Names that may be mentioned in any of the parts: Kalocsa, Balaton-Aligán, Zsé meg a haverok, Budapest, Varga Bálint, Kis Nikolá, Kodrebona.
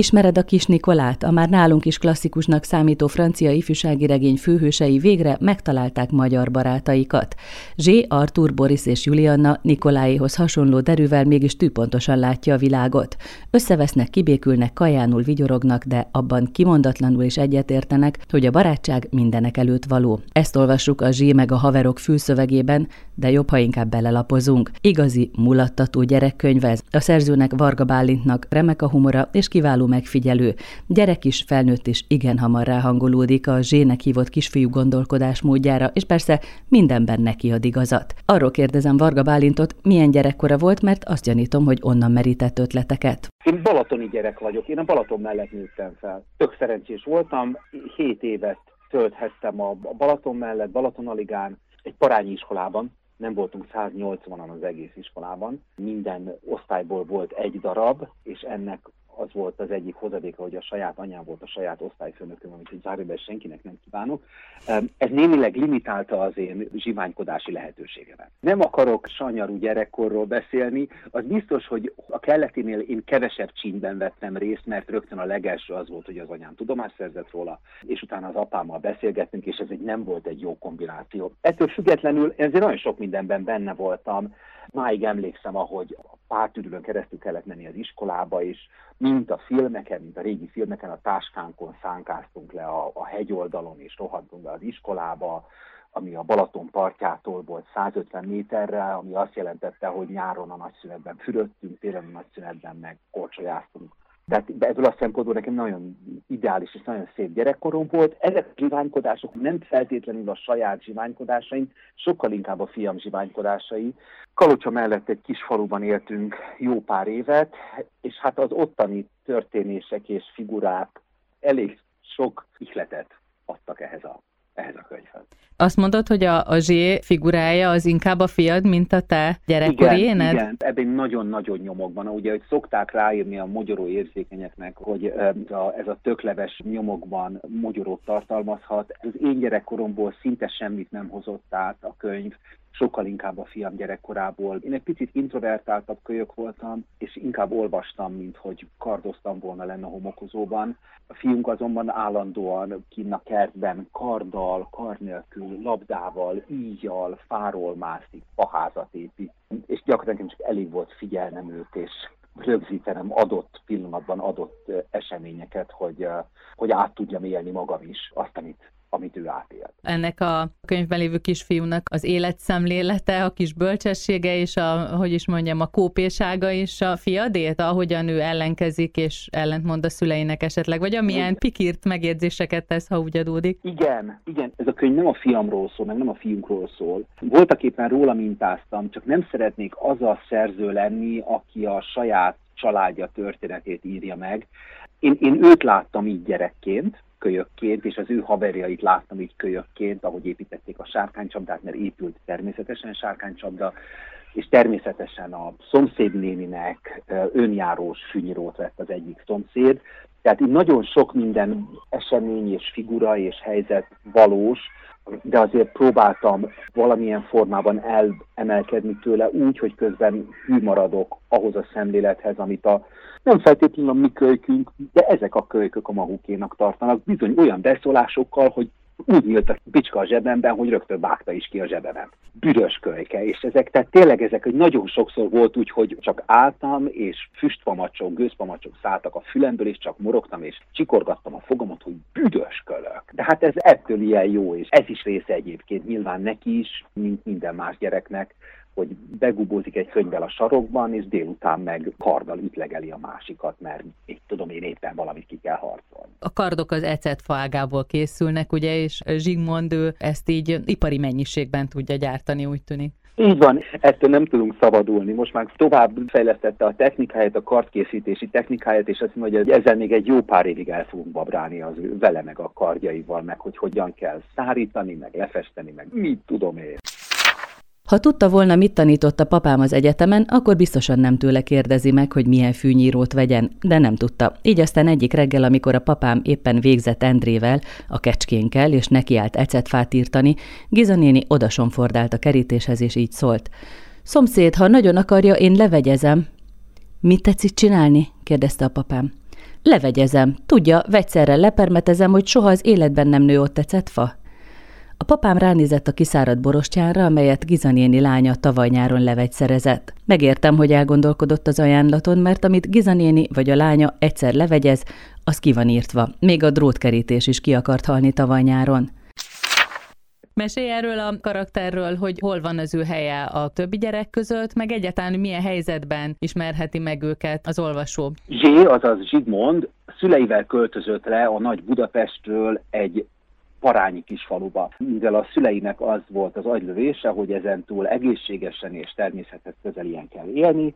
Ismered a Kis Nikolát? A már nálunk is klasszikusnak számító francia ifjúsági regény főhősei végre megtalálták magyar barátaikat. Zsé, Artúr, Boris és Julianna Nikoláéhoz hasonló derűvel mégis tűpontosan látja a világot. Összevesznek, kibékülnek, kajánul vigyorognak, de abban kimondatlanul is egyetértenek, hogy a barátság mindenek előtt való. Ezt olvassuk a Zsé meg a haverok fülszövegében, de jobb, ha inkább belelapozunk. Igazi, mulattató gyerekkönyv ez. A szerzőnek, Varga Bálintnak remek a humora és kiváló megfigyelő. Gyerek is, felnőtt is igen hamar ráhangolódik a Zsének hívott kisfiú gondolkodásmódjára, és persze mindenben neki ad igazat. Arról kérdezem Varga Bálintot, milyen gyerekkora volt, mert azt gyanítom, hogy onnan merített ötleteket. Én balatoni gyerek vagyok, én a Balaton mellett nőttem fel. Tök szerencsés voltam, 7 évet tölthettem a Balaton mellett, Balaton-Aligán, egy parányi iskolában. Nem voltunk 180-an az egész iskolában. Minden osztályból volt egy darab, és ennek az volt az egyik hozadéka, hogy a saját anyám volt a saját osztályfőnököm, amit egy zárójelben senkinek nem kívánok. Ez némileg limitálta az én zsiványkodási lehetőségemet. Nem akarok sanyarú gyerekkorról beszélni, az biztos, hogy a kelleténél én kevesebb csínyben vettem részt, mert rögtön a legelső az volt, hogy az anyám tudomást szerzett róla, és utána az apámmal beszélgettünk, és ez nem volt egy jó kombináció. Ettől függetlenül ezért nagyon sok mindenben benne voltam. Máig emlékszem, ahogy a pártüdülön keresztül kellett menni az iskolába, és mint a filmeken, mint a régi filmeken a táskánkon szánkáztunk le a hegyoldalon, és rohantunk be az iskolába, ami a Balaton partjától volt 150 méterre, ami azt jelentette, hogy nyáron a nagyszünetben fürödtünk, télen a nagyszünetben meg korcsolyáztunk. Tehát ebből a szempontból nekem nagyon ideális és nagyon szép gyerekkorom volt. Ezek a zsiványkodások nem feltétlenül a saját zsiványkodásaim, sokkal inkább a fiam zsiványkodásai. Kalocsa mellett egy kis faluban éltünk jó pár évet, és hát az ottani történések és figurák elég sok ihletet adtak ehhez a könyvhöz. Azt mondod, hogy a Zsé figurája az inkább a fiad, mint a te gyerekkori éned? Igen, ebben nagyon-nagyon nyomokban. Ugye, hogy szokták ráírni a mogyoró érzékenyeknek, hogy ez a tökleves nyomokban mogyorót tartalmazhat. Az én gyerekkoromból szinte semmit nem hozott át a könyv, sokkal inkább a fiam gyerekkorából. Én egy picit introvertáltabb kölyök voltam, és inkább olvastam, mint hogy kardoztam volna lenne a homokozóban. A fiunk azonban állandóan kinn a kertben karddal, kard nélkül, labdával, íjjal, fáról mászik, faházat épít. És gyakorlatilag csak elég volt figyelnem őt, és rögzítenem adott pillanatban adott eseményeket, hogy át tudjam élni magam is azt, amit ő átélt. Ennek a könyvben lévő kisfiúnak az életszemlélete, a kis bölcsessége és a kópésága is a fiadét, ahogyan ő ellenkezik és ellentmond a szüleinek esetleg, vagy amilyen pikirt megjegyzéseket tesz, ha úgy adódik. Igen, ez a könyv nem a fiamról szól, meg nem a fiunkról szól. Voltak éppen róla mintáztam, csak nem szeretnék az a szerző lenni, aki a saját családja történetét írja meg. Én őt láttam így gyerekként, kölyökként, és az ő haverjait láttam így kölyökként, ahogy építették a sárkánycsapdát, mert épült természetesen sárkánycsapda, és természetesen a szomszédnéninek önjárós fűnyirót vett az egyik szomszéd. Tehát így nagyon sok minden esemény és figura és helyzet valós, de azért próbáltam valamilyen formában elemelkedni tőle úgy, hogy közben hű maradok ahhoz a szemlélethez, amit nem feltétlenül a mi kölykünk, de ezek a kölykök a magukénak tartanak, bizony olyan beszólásokkal, hogy úgy nyílt a bicska a zsebemben, hogy rögtön vágta is ki a zsebemet. Bűrös kölyke, és ezek, tehát tényleg ezek, hogy nagyon sokszor volt úgy, hogy csak álltam, és füstpamacsok, gőzpamacsok szálltak a fülemből, és csak morogtam, és csikorgattam a fogamat, hogy büdös kölök. De hát ez ettől ilyen jó, és ez is része egyébként nyilván neki is, mint minden más gyereknek, hogy begubózik egy könyvvel a sarokban, és délután meg karddal ütlegeli a másikat, mert én éppen valamit ki kell harcolni. A kardok az ecetfa ágából készülnek, ugye, és Zsigmond ő ezt így ipari mennyiségben tudja gyártani, úgy tűnik. Így van, ettől nem tudunk szabadulni. Most már tovább fejlesztette a technikáját, a kardkészítési technikáját, és azt mondja, hogy ezzel még egy jó pár évig el fogunk babrálni az ő vele meg a kardjaival, meg hogy hogyan kell szárítani, meg lefesteni, meg mit tudom én. Ha tudta volna, mit tanított a papám az egyetemen, akkor biztosan nem tőle kérdezi meg, hogy milyen fűnyírót vegyen, de nem tudta. Így aztán egyik reggel, amikor a papám éppen végzett Endrével, a kecskénkkel, és nekiállt ecetfát írtani, Giza néni odasomfordált a kerítéshez, és így szólt. Szomszéd, ha nagyon akarja, én levegyezem. Mit tetszik csinálni? kérdezte a papám. Levegyezem. Tudja, vegyszerrel lepermetezem, hogy soha az életben nem nő ott tetszett fa. A papám ránézett a kiszáradt borostyánra, amelyet Giza néni lánya tavaly nyáron levegyszerezett. Megértem, hogy elgondolkodott az ajánlaton, mert amit Giza néni vagy a lánya egyszer levegyez, az ki van írtva. Még a drótkerítés is ki akart halni tavaly nyáron. Mesélj erről a karakterről, hogy hol van az ő helye a többi gyerek között, meg egyáltalán milyen helyzetben ismerheti meg őket az olvasó. Zsé, azaz Zsigmond, szüleivel költözött le a nagy Budapestről egy parányi kisfaluba. Mivel a szüleinek az volt az agylövése, hogy ezentúl egészségesen és természethez közelien kell élni,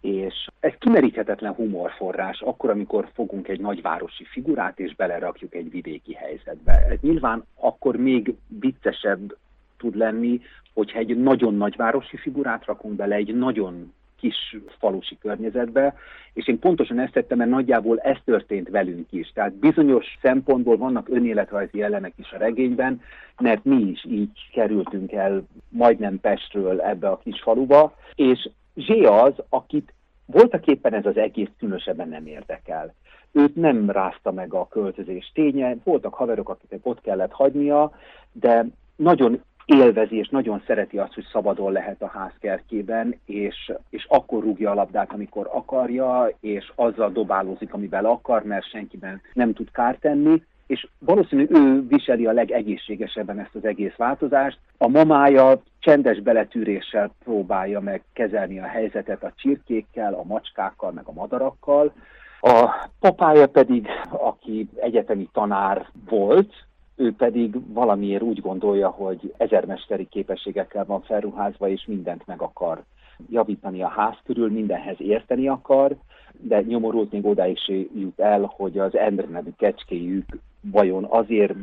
és ez kimeríthetetlen humorforrás, akkor, amikor fogunk egy nagyvárosi figurát, és belerakjuk egy vidéki helyzetbe. Ez nyilván akkor még viccesebb tud lenni, hogyha egy nagyon nagyvárosi figurát rakunk bele egy nagyon kis falusi környezetbe, és én pontosan ezt tettem, mert nagyjából ez történt velünk is. Tehát bizonyos szempontból vannak önéletrajzi elemek is a regényben, mert mi is így kerültünk el majdnem Pestről ebbe a kis faluba, és Zsé az, akit voltaképpen ez az egész különösebben nem érdekel. Őt nem rázta meg a költözés ténye, voltak haverok, akiket ott kellett hagynia, de nagyon élvezi és nagyon szereti azt, hogy szabadon lehet a házkertjében, és akkor rúgja a labdát, amikor akarja, és azzal dobálózik, amivel akar, mert senkiben nem tud kárt tenni, és valószínűleg ő viseli a legegészségesebben ezt az egész változást. A mamája csendes beletűréssel próbálja meg kezelni a helyzetet a csirkékkel, a macskákkal, meg a madarakkal. A papája pedig, aki egyetemi tanár volt, ő pedig valamiért úgy gondolja, hogy ezermesteri képességekkel van felruházva, és mindent meg akar javítani a ház körül, mindenhez érteni akar, de nyomorult még odáig se jut el, hogy az Endre nevű kecskéjük vajon azért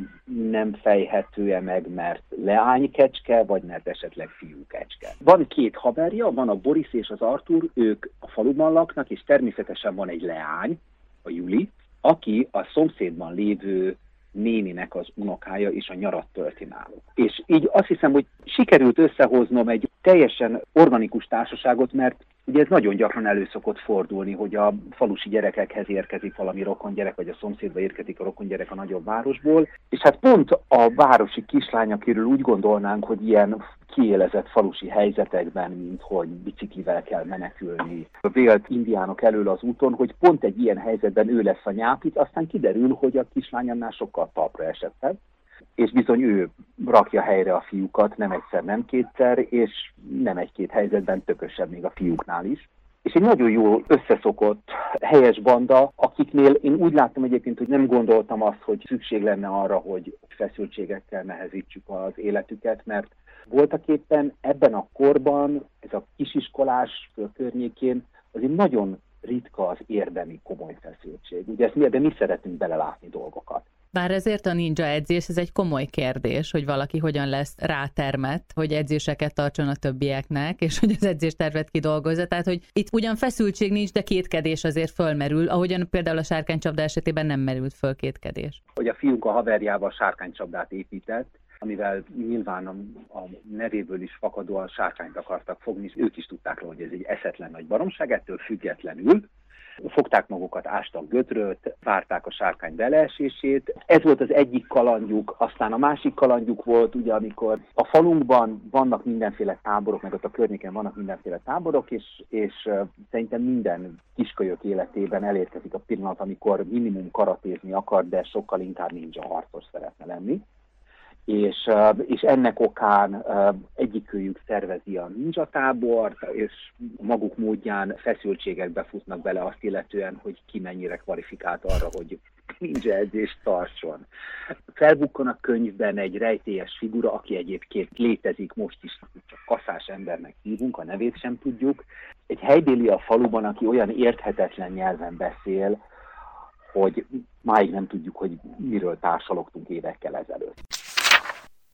nem fejhető-e meg, mert leánykecske, vagy mert esetleg fiúkecske. Van két haverja, van a Boris és az Artur, ők a faluban laknak, és természetesen van egy leány, a Juli, aki a szomszédban lévő néninek az unokája, és a nyarat tölti náluk. És így azt hiszem, hogy sikerült összehoznom egy teljesen organikus társaságot, mert ugye ez nagyon gyakran elő szokott fordulni, hogy a falusi gyerekekhez érkezik valami rokongyerek, vagy a szomszédba érkezik a rokongyerek a nagyobb városból, és hát pont a városi kislány, akiről úgy gondolnánk, hogy ilyen kiélezett falusi helyzetekben, mint hogy biciklivel kell menekülni a vélt indiánok elől az úton, hogy pont egy ilyen helyzetben ő lesz a nyápít, aztán kiderül, hogy a kislány annál sokkal talpra esettebb, és bizony ő rakja helyre a fiúkat, nem egyszer, nem kétszer, és nem egy-két helyzetben tökösebb még a fiúknál is. És egy nagyon jól összeszokott, helyes banda, akiknél én úgy láttam egyébként, hogy nem gondoltam azt, hogy szükség lenne arra, hogy feszültségekkel nehezítsük az életüket, mert voltaképpen ebben a korban, ez a kisiskolás környékén azért nagyon ritka az érdemi komoly feszültség. Ugye ezt miért, de mi szeretünk belelátni dolgokat. Bár ezért a ninja edzés, ez egy komoly kérdés, hogy valaki hogyan lesz rátermett, hogy edzéseket tartson a többieknek, és hogy az edzéstervet kidolgozza. Tehát, hogy itt ugyan feszültség nincs, de kétkedés azért fölmerül, ahogyan például a sárkánycsapda esetében nem merült föl kétkedés. Hogy a fiunk a haverjával sárkánycsapdát épített, amivel nyilván a nevéből is fakadóan sárkányt akartak fogni, és ők is tudták, hogy ez egy eszetlen nagy baromság, ettől függetlenül fogták magukat, ástak gödröt, várták a sárkány beleesését. Ez volt az egyik kalandjuk, aztán a másik kalandjuk volt, ugye, amikor a falunkban vannak mindenféle táborok, meg ott a környéken vannak mindenféle táborok, és szerintem minden kiskölyök életében elérkezik a pillanat, amikor minimum karatézni akar, de sokkal inkább ninja harcos szeretne lenni. És ennek okán egyikőjük szervezi a ninja tábort, és maguk módján feszültségekbe futnak bele azt illetően, hogy ki mennyire kvalifikált arra, hogy ninja edzést tartson. Felbukkan a könyvben egy rejtélyes figura, aki egyébként létezik most is, csak kaszás embernek hívunk, a nevét sem tudjuk. Egy helybéli a faluban, aki olyan érthetetlen nyelven beszél, hogy máig nem tudjuk, hogy miről társalogtunk évekkel ezelőtt.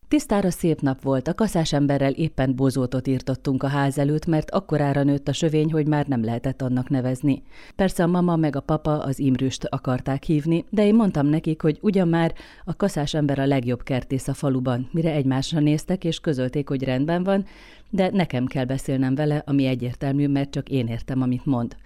Tisztára szép nap volt, a kaszás emberrel éppen bozótot írtottunk a ház előtt, mert akkorára nőtt a sövény, hogy már nem lehetett annak nevezni. Persze a mama meg a papa az Imrüst akarták hívni, de én mondtam nekik, hogy ugyan már a kaszás ember a legjobb kertész a faluban, mire egymásra néztek és közölték, hogy rendben van, de nekem kell beszélnem vele, ami egyértelmű, mert csak én értem, amit mond.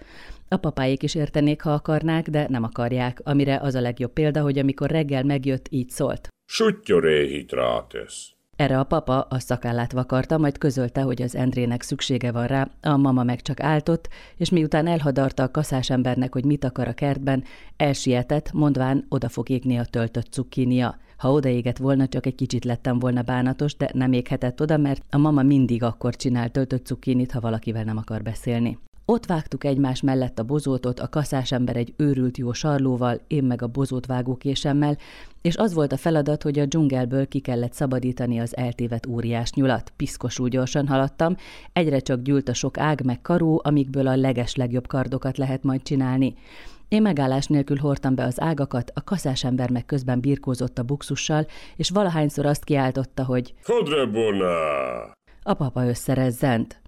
A papáik is értenék, ha akarnák, de nem akarják, amire az a legjobb példa, hogy amikor reggel megjött, így szólt. Suttyoré hidrátesz. Erre a papa a szakállát vakarta, majd közölte, hogy az Endrének szüksége van rá, a mama meg csak áltott, és miután elhadarta a kaszás embernek, hogy mit akar a kertben, elsietett, mondván oda fog égni a töltött cukkinia. Ha odaégett volna, csak egy kicsit lettem volna bánatos, de nem éghetett oda, mert a mama mindig akkor csinál töltött cukkinit, ha valakivel nem akar beszélni. Ott vágtuk egymás mellett a bozótot, a kaszás ember egy őrült jó sarlóval, én meg a bozót vágókésemmel, és az volt a feladat, hogy a dzsungelből ki kellett szabadítani az eltévedt óriás nyulat. Piszkosul gyorsan haladtam, egyre csak gyűlt a sok ág meg karó, amikből a legeslegjobb kardokat lehet majd csinálni. Én megállás nélkül hordtam be az ágakat, a kaszás ember meg közben birkózott a buksussal, és valahányszor azt kiáltotta, hogy Kodrebona! A papa összerezzent.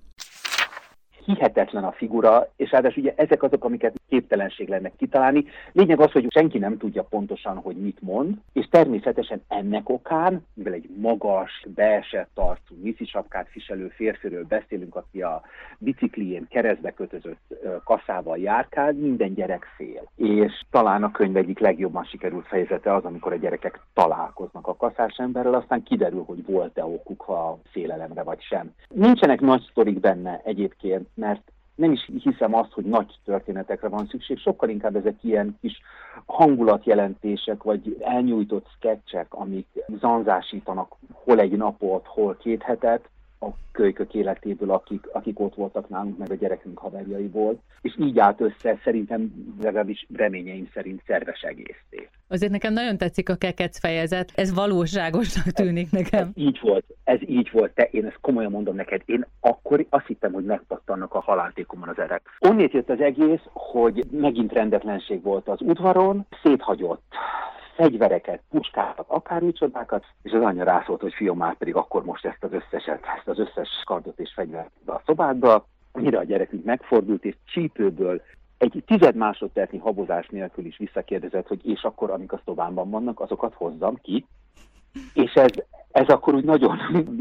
Hihetetlen a figura, és ráadásul ugye ezek azok, amiket képtelenség lenne kitalálni. Lényeg az, hogy senki nem tudja pontosan, hogy mit mond, és természetesen ennek okán, mivel egy magas, beesett arcú, nyiszisapkát viselő férfiről beszélünk, aki a biciklijén keresztbe kötözött kaszával járkál, minden gyerek fél. És talán a könyv egyik legjobban sikerült fejezete az, amikor a gyerekek találkoznak a kaszás emberrel, aztán kiderül, hogy volt-e okuk, ha félelemre vagy sem. Nincsenek nagy sztorik benne egyébként, mert nem is hiszem azt, hogy nagy történetekre van szükség, sokkal inkább ezek ilyen kis hangulatjelentések, vagy elnyújtott sketchek, amik zanzásítanak hol egy napot, hol két hetet a kölykök életéből, akik ott voltak nálunk, meg a gyerekünk haverjaiból, és így állt össze szerintem, legalábbis reményeim szerint szerves egészté. Azért nekem nagyon tetszik a kekec fejezet, ez valóságosnak tűnik nekem. Ez így volt, de én ezt komolyan mondom neked, én akkor azt hittem, hogy megpattannak a haláltékomon az erek. Onnét jött az egész, hogy megint rendetlenség volt az udvaron, széthagyott fegyvereket, puskákat, akármi csodákat, és az anyja rászólt, hogy fiam, már pedig akkor most ezt az összes kardot és fegyvert a szobádba, mire a gyerekünk megfordult, és csípőből egy 10 másodpercnyi habozás nélkül is visszakérdezett, hogy és akkor, amik a szobámban vannak, azokat hozzam ki, és ez akkor úgy nagyon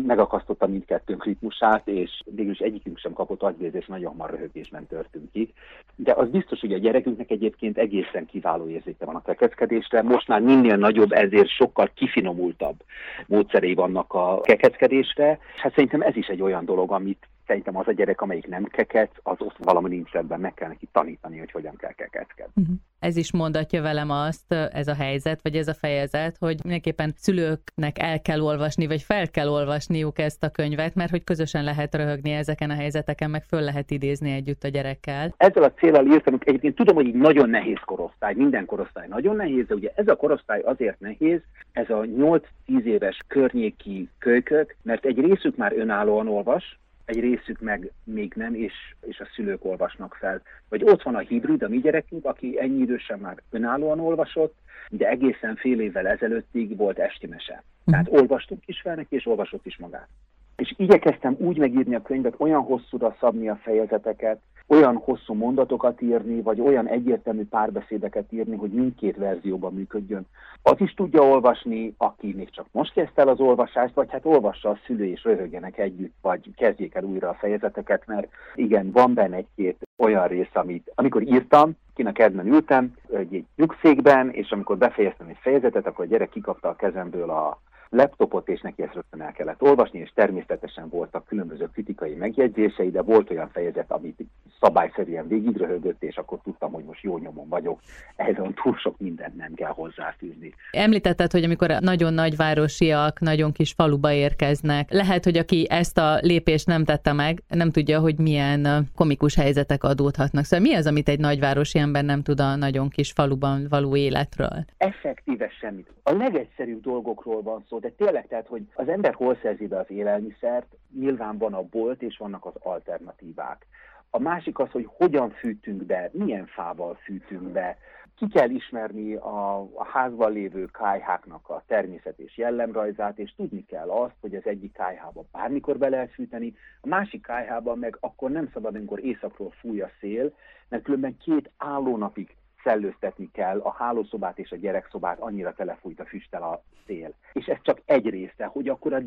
megakasztotta mindkettőnk ritmusát, és végül is egyikünk sem kapott agyvérzés, nagyon hamar röhögésben törtünk ki. De az biztos, hogy a gyerekünknek egyébként egészen kiváló érzéke van a kekeckedésre. Most már minél nagyobb, ezért sokkal kifinomultabb módszerei vannak a kekeckedésre. Hát szerintem ez is egy olyan dolog, amit szerintem az a gyerek, amelyik nem kekec, az ott valami nincs rendben, meg kell neki tanítani, hogy hogyan kell kekeckedni. Uh-huh. Ez is mondatja velem azt, ez a helyzet, vagy ez a fejezet, hogy mindenképpen szülőknek el kell olvasni, vagy fel kell olvasniuk ezt a könyvet, mert hogy közösen lehet röhögni ezeken a helyzeteken, meg föl lehet idézni együtt a gyerekkel. Ezzel a céllal írtam, egyébként tudom, hogy így nagyon nehéz korosztály, minden korosztály nagyon nehéz, de ugye ez a korosztály azért nehéz, ez a 8-10 éves környéki kölykök, mert egy részük már önállóan olvas, egy részük meg még nem, és a szülők olvasnak fel. Vagy ott van a hibrid, a mi gyerekünk, aki ennyi idősen már önállóan olvasott, de egészen fél évvel ezelőttig volt esti mese. Tehát olvastunk is fel neki, és olvasott is magát. És igyekeztem úgy megírni a könyvet, olyan hosszúra szabni a fejezeteket, olyan hosszú mondatokat írni, vagy olyan egyértelmű párbeszédeket írni, hogy mindkét verzióban működjön. Az is tudja olvasni, aki még csak most kezdte el az olvasást, vagy hát olvassa a szülő és röhögjenek együtt, vagy kezdjék el újra a fejezeteket, mert igen, van benne egy-két olyan rész, amit amikor írtam, kint a kertben ültem, egy nyugszékben, és amikor befejeztem egy fejezetet, akkor a gyerek kikapta a kezemből a laptopot, és neki ezt rögtön el kellett olvasni, és természetesen voltak különböző kritikai megjegyzései, de volt olyan fejezet, amit szabályszerűen végigröhögött, és akkor tudtam, hogy most jó nyomon vagyok. Ehhez olyan túl sok mindent nem kell hozzáfűzni. Említetted, hogy amikor nagyon nagyvárosiak, nagyon kis faluba érkeznek, lehet, hogy aki ezt a lépést nem tette meg, nem tudja, hogy milyen komikus helyzetek adódhatnak. Szóval mi az, amit egy nagyvárosi ember nem tud a nagyon kis faluban való életről? Effektíve semmit. A legegyszerűbb dolgokról van szó, de tényleg, tehát, hogy az ember hol szerzi be az élelmiszert, nyilván van a bolt, és vannak az alternatívák. A másik az, hogy hogyan fűtünk be, milyen fával fűtünk be. Ki kell ismerni a házban lévő kályháknak a természet és jellemrajzát, és tudni kell azt, hogy az egyik kályhába bármikor be lehet fűteni, a másik kályhába meg akkor nem szabad, amikor északról fúj a szél, mert különben 2 állónapig szellőztetni kell, a hálószobát és a gyerekszobát annyira telefújt a füsttel a szél. És ez csak egy része, hogy akkor a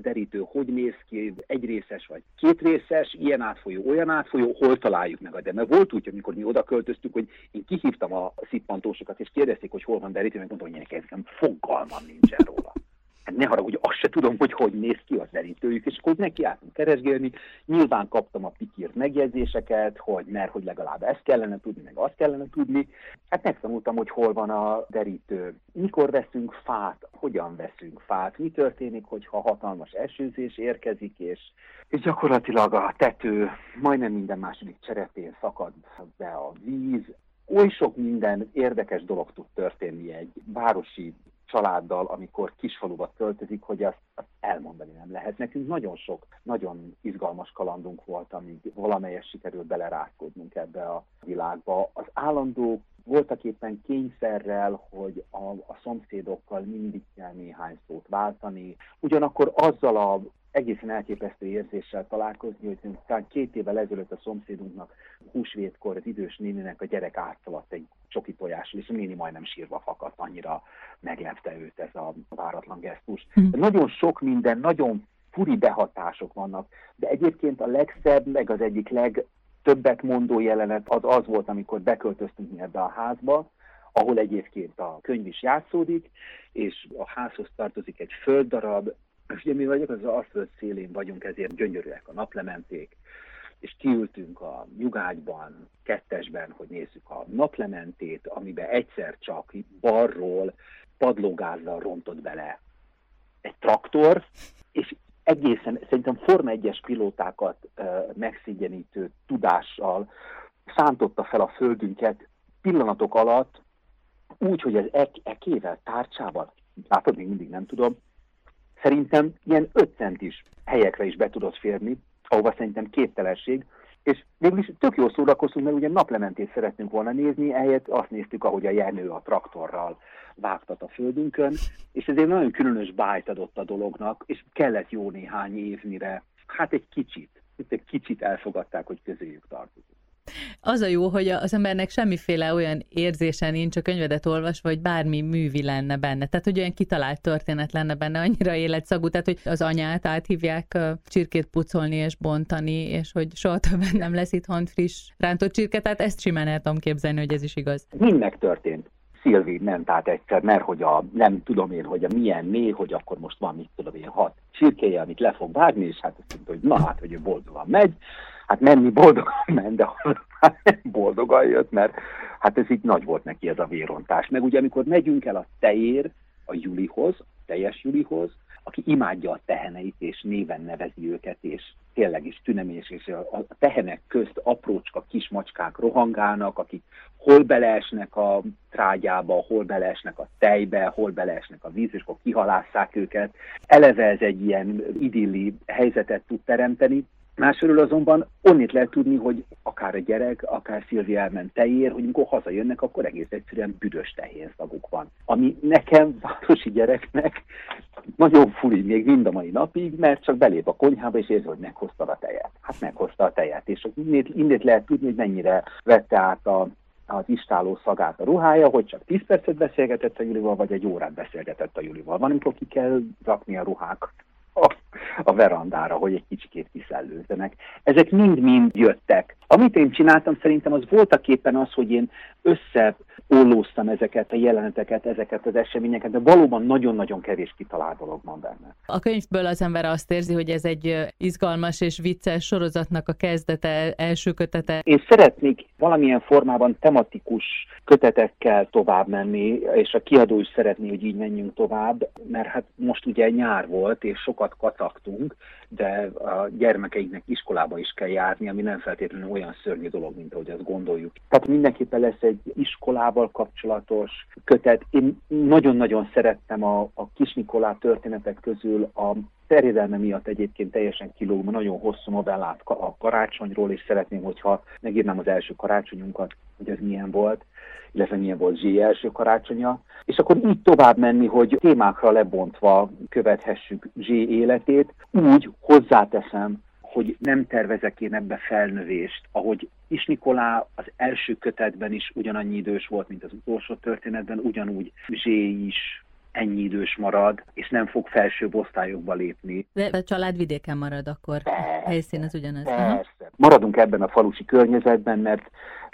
derítő, hogy néz ki, egyrészes vagy kétrészes, ilyen átfolyó, olyan átfolyó, hol találjuk meg a derítőt. Mert volt úgy, amikor mi oda költöztük, hogy én kihívtam a szippantósokat, és kérdezték, hogy hol van derítő, mert mondtam, hogy nekem fogalmam nincsen róla. Ne haragudj, azt se tudom, hogy néz ki az derítőjük, és akkor nekiálltunk keresgélni. Nyilván kaptam a pikírt megjegyzéseket, hogy legalább ezt kellene tudni, meg azt kellene tudni. Hát megtanultam, hogy hol van a derítő, mikor veszünk fát, hogyan veszünk fát, mi történik, hogyha hatalmas esőzés érkezik, és gyakorlatilag a tető majdnem minden második cserepén szakad be a víz. Oly sok minden érdekes dolog tud történni egy városi családdal, amikor kisfaluba költözik, hogy azt elmondani nem lehet. Nekünk nagyon sok, nagyon izgalmas kalandunk volt, amíg valamelyest sikerült belerászkodnunk ebbe a világba. Az állandó voltak éppen kényszerrel, hogy a szomszédokkal mindig kell néhány szót váltani. Ugyanakkor azzal a egészen elképesztő érzéssel találkozni, hogy talán 2 évvel ezelőtt a szomszédunknak húsvétkor az idős néninek a gyerek átszaladt egy csoki tojással, és a néni majdnem sírva fakadt, annyira meglepte őt ez a váratlan gesztus. Nagyon sok minden, nagyon furi behatások vannak, de egyébként a legszebb, meg az egyik legtöbbet mondó jelenet az volt, amikor beköltöztünk ebbe a házba, ahol egyébként a könyv is játszódik, és a házhoz tartozik egy földdarab. És ugye mi vagyok, az Alföld szélén vagyunk, ezért gyönyörűek a naplementék, és kiültünk a nyugágyban, 2-esben, hogy nézzük a naplementét, amiben egyszer csak balról padlógázzal rontott bele egy traktor, és egészen szerintem Forma 1-es pilótákat megszigyenítő tudással szántotta fel a földünket pillanatok alatt, úgy, hogy az ekével, tárcsával, látod, még mindig nem tudom, szerintem ilyen 5 centis helyekre is be tudod férni, ahova szerintem képtelenség, és végül is tök jól szórakoztunk, mert ugye naplementét szeretnünk volna nézni, ehelyett azt néztük, ahogy a Jenő a traktorral vágtat a földünkön, és ezért nagyon különös bájt adott a dolognak, és kellett jó néhány év, mire hát egy kicsit elfogadták, hogy közéjük tartozunk. Az a jó, hogy az embernek semmiféle olyan érzése nincs, a könyvedet olvasva, vagy bármi művi lenne benne. Tehát, hogy olyan kitalált történet lenne benne, annyira életszagú. Tehát, hogy az anyát áthívják csirkét pucolni és bontani, és hogy soha többet nem lesz itthon friss rántott csirke. Tehát ezt simán el tudom képzelni, hogy ez is igaz. Mind megtörtént. Szilvi ment át egyszer, mert hogy nem tudom én, hogy milyen mély, hogy akkor most van, mit tudom én, 6 csirkéje, amit le fog vágni, és hát azt mondta, hogy na hát, hogy ő boldogan megy. Hát menni boldogan ment, de hát boldogan jött, mert hát ez így nagy volt neki ez a vérontás. Meg ugye amikor megyünk el a tejér, a Julihoz, teljes Julihoz, aki imádja a teheneit, és néven nevezi őket, és tényleg is tünemés, és a tehenek közt aprócska kis macskák rohangálnak, akik hol beleesnek a trágyába, hol beleesnek a tejbe, hol beleesnek a vízbe, és akkor kihalásszák őket. Eleve ez egy ilyen idilli helyzetet tud teremteni. Másfelől azonban onnét lehet tudni, hogy akár a gyerek, akár Szilvi elment tejér, hogy amikor hazajönnek, akkor egész egyszerűen büdös tehénszaguk van. Ami nekem, városi gyereknek nagyon furi még mind a mai napig, mert csak belép a konyhába és érzi, hogy meghozta a tejet. Hát meghozta a tejet, és innét lehet tudni, hogy mennyire vette át az istáló szagát a ruhája, hogy csak 10 percet beszélgetett a Julival, vagy 1 órát beszélgetett a Julival. Van, amikor ki kell rakni a ruhákat a verandára, hogy egy kicsikét kiszellőzzenek. Ezek mind-mind jöttek. Amit én csináltam, szerintem az voltaképpen az, hogy én összeollóztam ezeket a jeleneteket, ezeket az eseményeket, de valóban nagyon-nagyon kevés kitalált dolog van benne. A könyvből az ember azt érzi, hogy ez egy izgalmas és vicces sorozatnak a kezdete, első kötete. Én szeretnék valamilyen formában tematikus kötetekkel tovább menni, és a kiadó is szeretné, hogy így menjünk tovább, mert hát most ugye nyár volt, és sokat kacagtunk, de a gyermekeinknek iskolába is kell járni, ami nem feltétlenül olyan szörnyű dolog, mint ahogy azt gondoljuk. Tehát mindenképpen lesz egy iskolával kapcsolatos kötet. Én nagyon-nagyon szerettem a Kis Nikolá történetek közül a terjedelme miatt egyébként teljesen kilóg, nagyon hosszú novellát a karácsonyról, és szeretném, hogyha megírnám az első karácsonyunkat, hogy ez milyen volt, illetve milyen volt Zsé első karácsonya, és akkor így tovább menni, hogy témákra lebontva követhessük Zsé életét, úgy hozzáteszem, hogy nem tervezek én ebbe felnövést, ahogy Kis Nikolá az első kötetben is ugyanannyi idős volt, mint az utolsó történetben, ugyanúgy Zsé is ennyi idős marad, és nem fog felsőbb osztályokba lépni. De a család vidéken marad akkor, persze, a helyszín az ugyanaz. Persze. Maradunk ebben a falusi környezetben, mert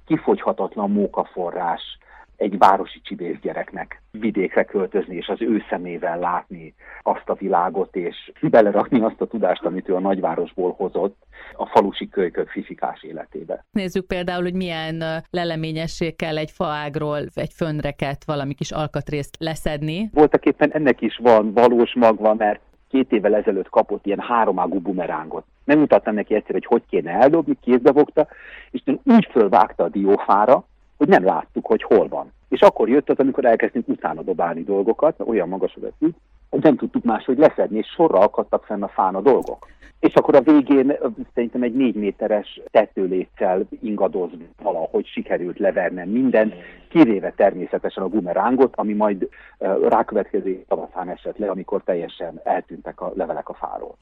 kifogyhatatlan mókaforrás egy városi csibész gyereknek vidékre költözni, és az ő szemével látni azt a világot, és belerakni azt a tudást, amit ő a nagyvárosból hozott a falusi kölykök fifikás életébe. Nézzük például, hogy milyen leleményesség kell egy faágról, egy fönnreket, valami kis alkatrészt leszedni. Voltak éppen ennek is van valós magva, mert 2 évvel ezelőtt kapott ilyen 3 ágú bumerángot. Nem mutattam neki egyszer, hogy kéne eldobni, kézbe fogta, és úgy fölvágta a diófára, hogy nem láttuk, hogy hol van. És akkor jött az, amikor elkezdtünk utána dobálni dolgokat, olyan magasra vettük, hogy nem tudtuk máshogy leszedni, és sorra akadtak fenn a fán a dolgok. És akkor a végén szerintem egy 4 méteres tetőléccel ingadozva valahogy sikerült levernem mindent, kivéve természetesen a bumerángot, ami majd rákövetkező tavaszán esett le, amikor teljesen eltűntek a levelek a fáról.